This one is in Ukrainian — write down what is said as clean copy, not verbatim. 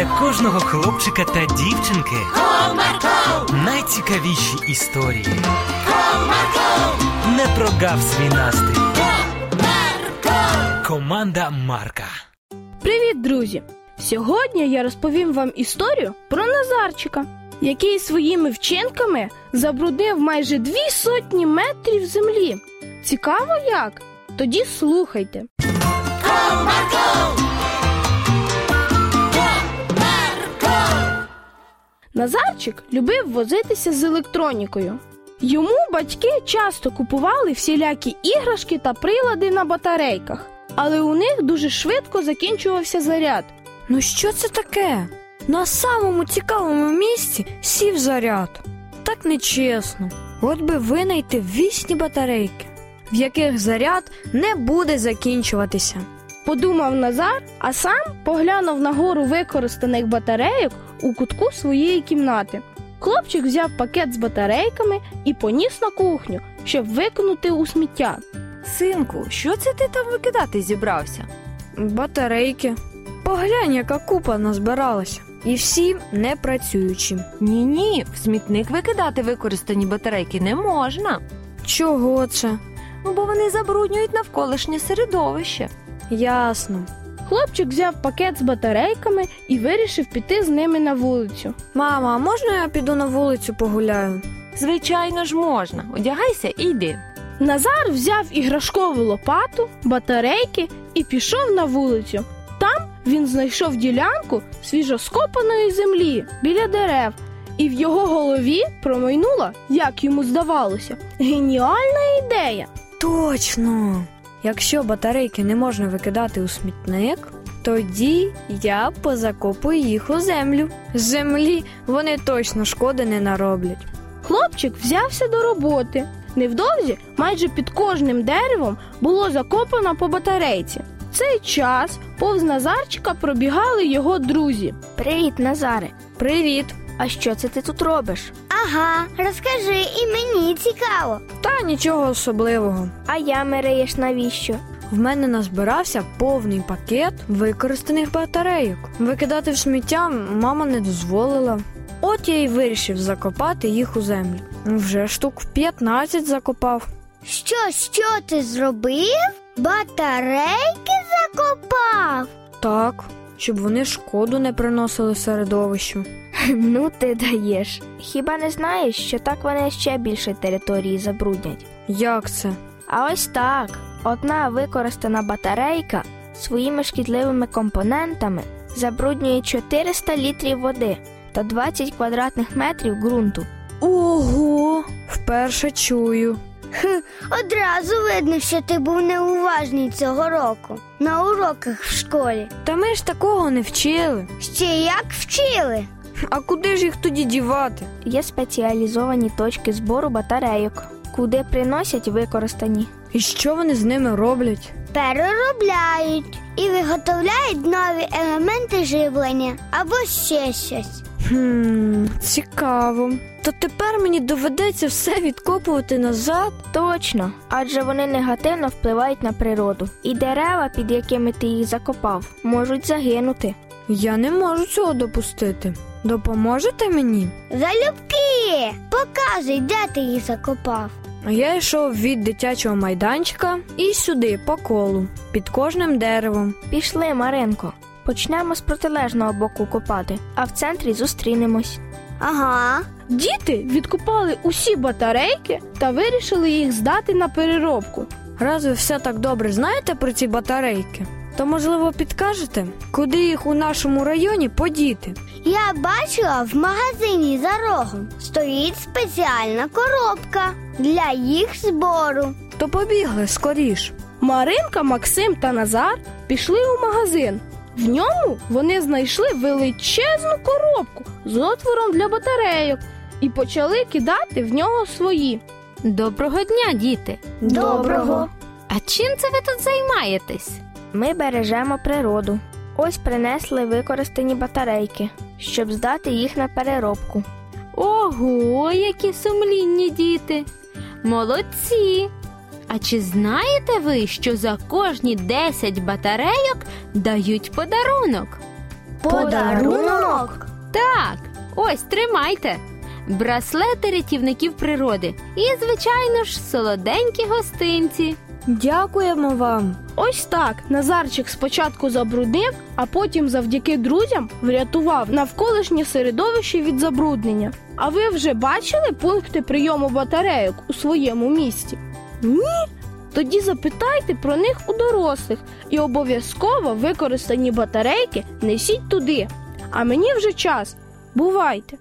для кожного хлопчика та дівчинки. Марко! Найцікавіші історії. Марко! Не прогав свій настрій. Марко! Команда Марка. Привіт, друзі! Сьогодні я розповім вам історію про Назарчика, який своїми вчинками забруднив майже 200 метрів землі. Цікаво як? Тоді слухайте. Марко! Назарчик любив возитися з електронікою. Йому батьки часто купували всілякі іграшки та прилади на батарейках, але у них дуже швидко закінчувався заряд. Ну що це таке? На самому цікавому місці сів заряд. Так нечесно. От би винайти вічні батарейки, в яких заряд не буде закінчуватися. Подумав Назар, а сам поглянув на гору використаних батарейок у кутку своєї кімнати. Хлопчик взяв пакет з батарейками і поніс на кухню, щоб викинути у сміття. Синку, що це ти там викидати зібрався? Батарейки. Поглянь, яка купа назбиралася. І всі не працюючі. Ні-ні, в смітник викидати використані батарейки не можна. Чого це? Ну, бо вони забруднюють навколишнє середовище. Ясно. Хлопчик взяв пакет з батарейками і вирішив піти з ними на вулицю. Мама, а можна я піду на вулицю погуляю? Звичайно ж можна. Одягайся і йди. Назар взяв іграшкову лопату, батарейки і пішов на вулицю. Там він знайшов ділянку свіжоскопаної землі біля дерев. І в його голові промайнула, як йому здавалося, геніальна ідея. Точно! Якщо батарейки не можна викидати у смітник, тоді я позакопую їх у землю. З землі вони точно шкоди не нароблять. Хлопчик взявся до роботи. Невдовзі майже під кожним деревом було закопано по батарейці. В цей час повз Назарчика пробігали його друзі. Привіт, Назаре. Привіт. А що це ти тут робиш? Ага, розкажи, і мені цікаво. Та нічого особливого. А я мереєш навіщо? В мене назбирався повний пакет використаних батарейок. Викидати в сміття мама не дозволила. От я й вирішив закопати їх у землю. Вже штук 15 закопав. Що ти зробив? Батарейки закопав? Так, щоб вони шкоду не приносили середовищу. Ну ти даєш. Хіба не знаєш, що так вони ще більше території забруднять? Як це? А ось так. Одна використана батарейка своїми шкідливими компонентами забруднює 400 літрів води та 20 квадратних метрів ґрунту. Ого! Вперше чую. Одразу видно, що ти був неуважний цього року на уроках в школі. Та ми ж такого не вчили. Ще як вчили? А куди ж їх тоді дівати? Є спеціалізовані точки збору батарейок, куди приносять використані. І що вони з ними роблять? Переробляють і виготовляють нові елементи живлення або ще щось. Цікаво. То тепер мені доведеться все відкопувати назад? Точно, адже вони негативно впливають на природу. І дерева, під якими ти їх закопав, можуть загинути. Я не можу цього допустити. Допоможете мені? Залюбки! Показуй, де ти їх закопав. Я йшов від дитячого майданчика і сюди, по колу, під кожним деревом. Пішли, Маринко. Почнемо з протилежного боку копати, а в центрі зустрінемось. Ага. Діти відкопали усі батарейки та вирішили їх здати на переробку. Раз ви все так добре знаєте про ці батарейки, то, можливо, підкажете, куди їх у нашому районі подіти? Я бачила, в магазині за рогом стоїть спеціальна коробка для їх збору. То побігли скоріш. Маринка, Максим та Назар пішли у магазин. В ньому вони знайшли величезну коробку з отвором для батарейок і почали кидати в нього свої. Доброго дня, діти! Доброго! А чим це ви тут займаєтесь? Ми бережемо природу. Ось принесли використані батарейки, щоб здати їх на переробку. Ого, які сумлінні діти! Молодці! А чи знаєте ви, що за кожні 10 батарейок дають подарунок? Подарунок? Так, ось тримайте. Браслети рятівників природи і, звичайно ж, солоденькі гостинці. Дякуємо вам. Ось так Назарчик спочатку забруднив, а потім завдяки друзям врятував навколишнє середовище від забруднення. А ви вже бачили пункти прийому батарейок у своєму місті? Ні? Тоді запитайте про них у дорослих і обов'язково використані батарейки несіть туди. А мені вже час. Бувайте!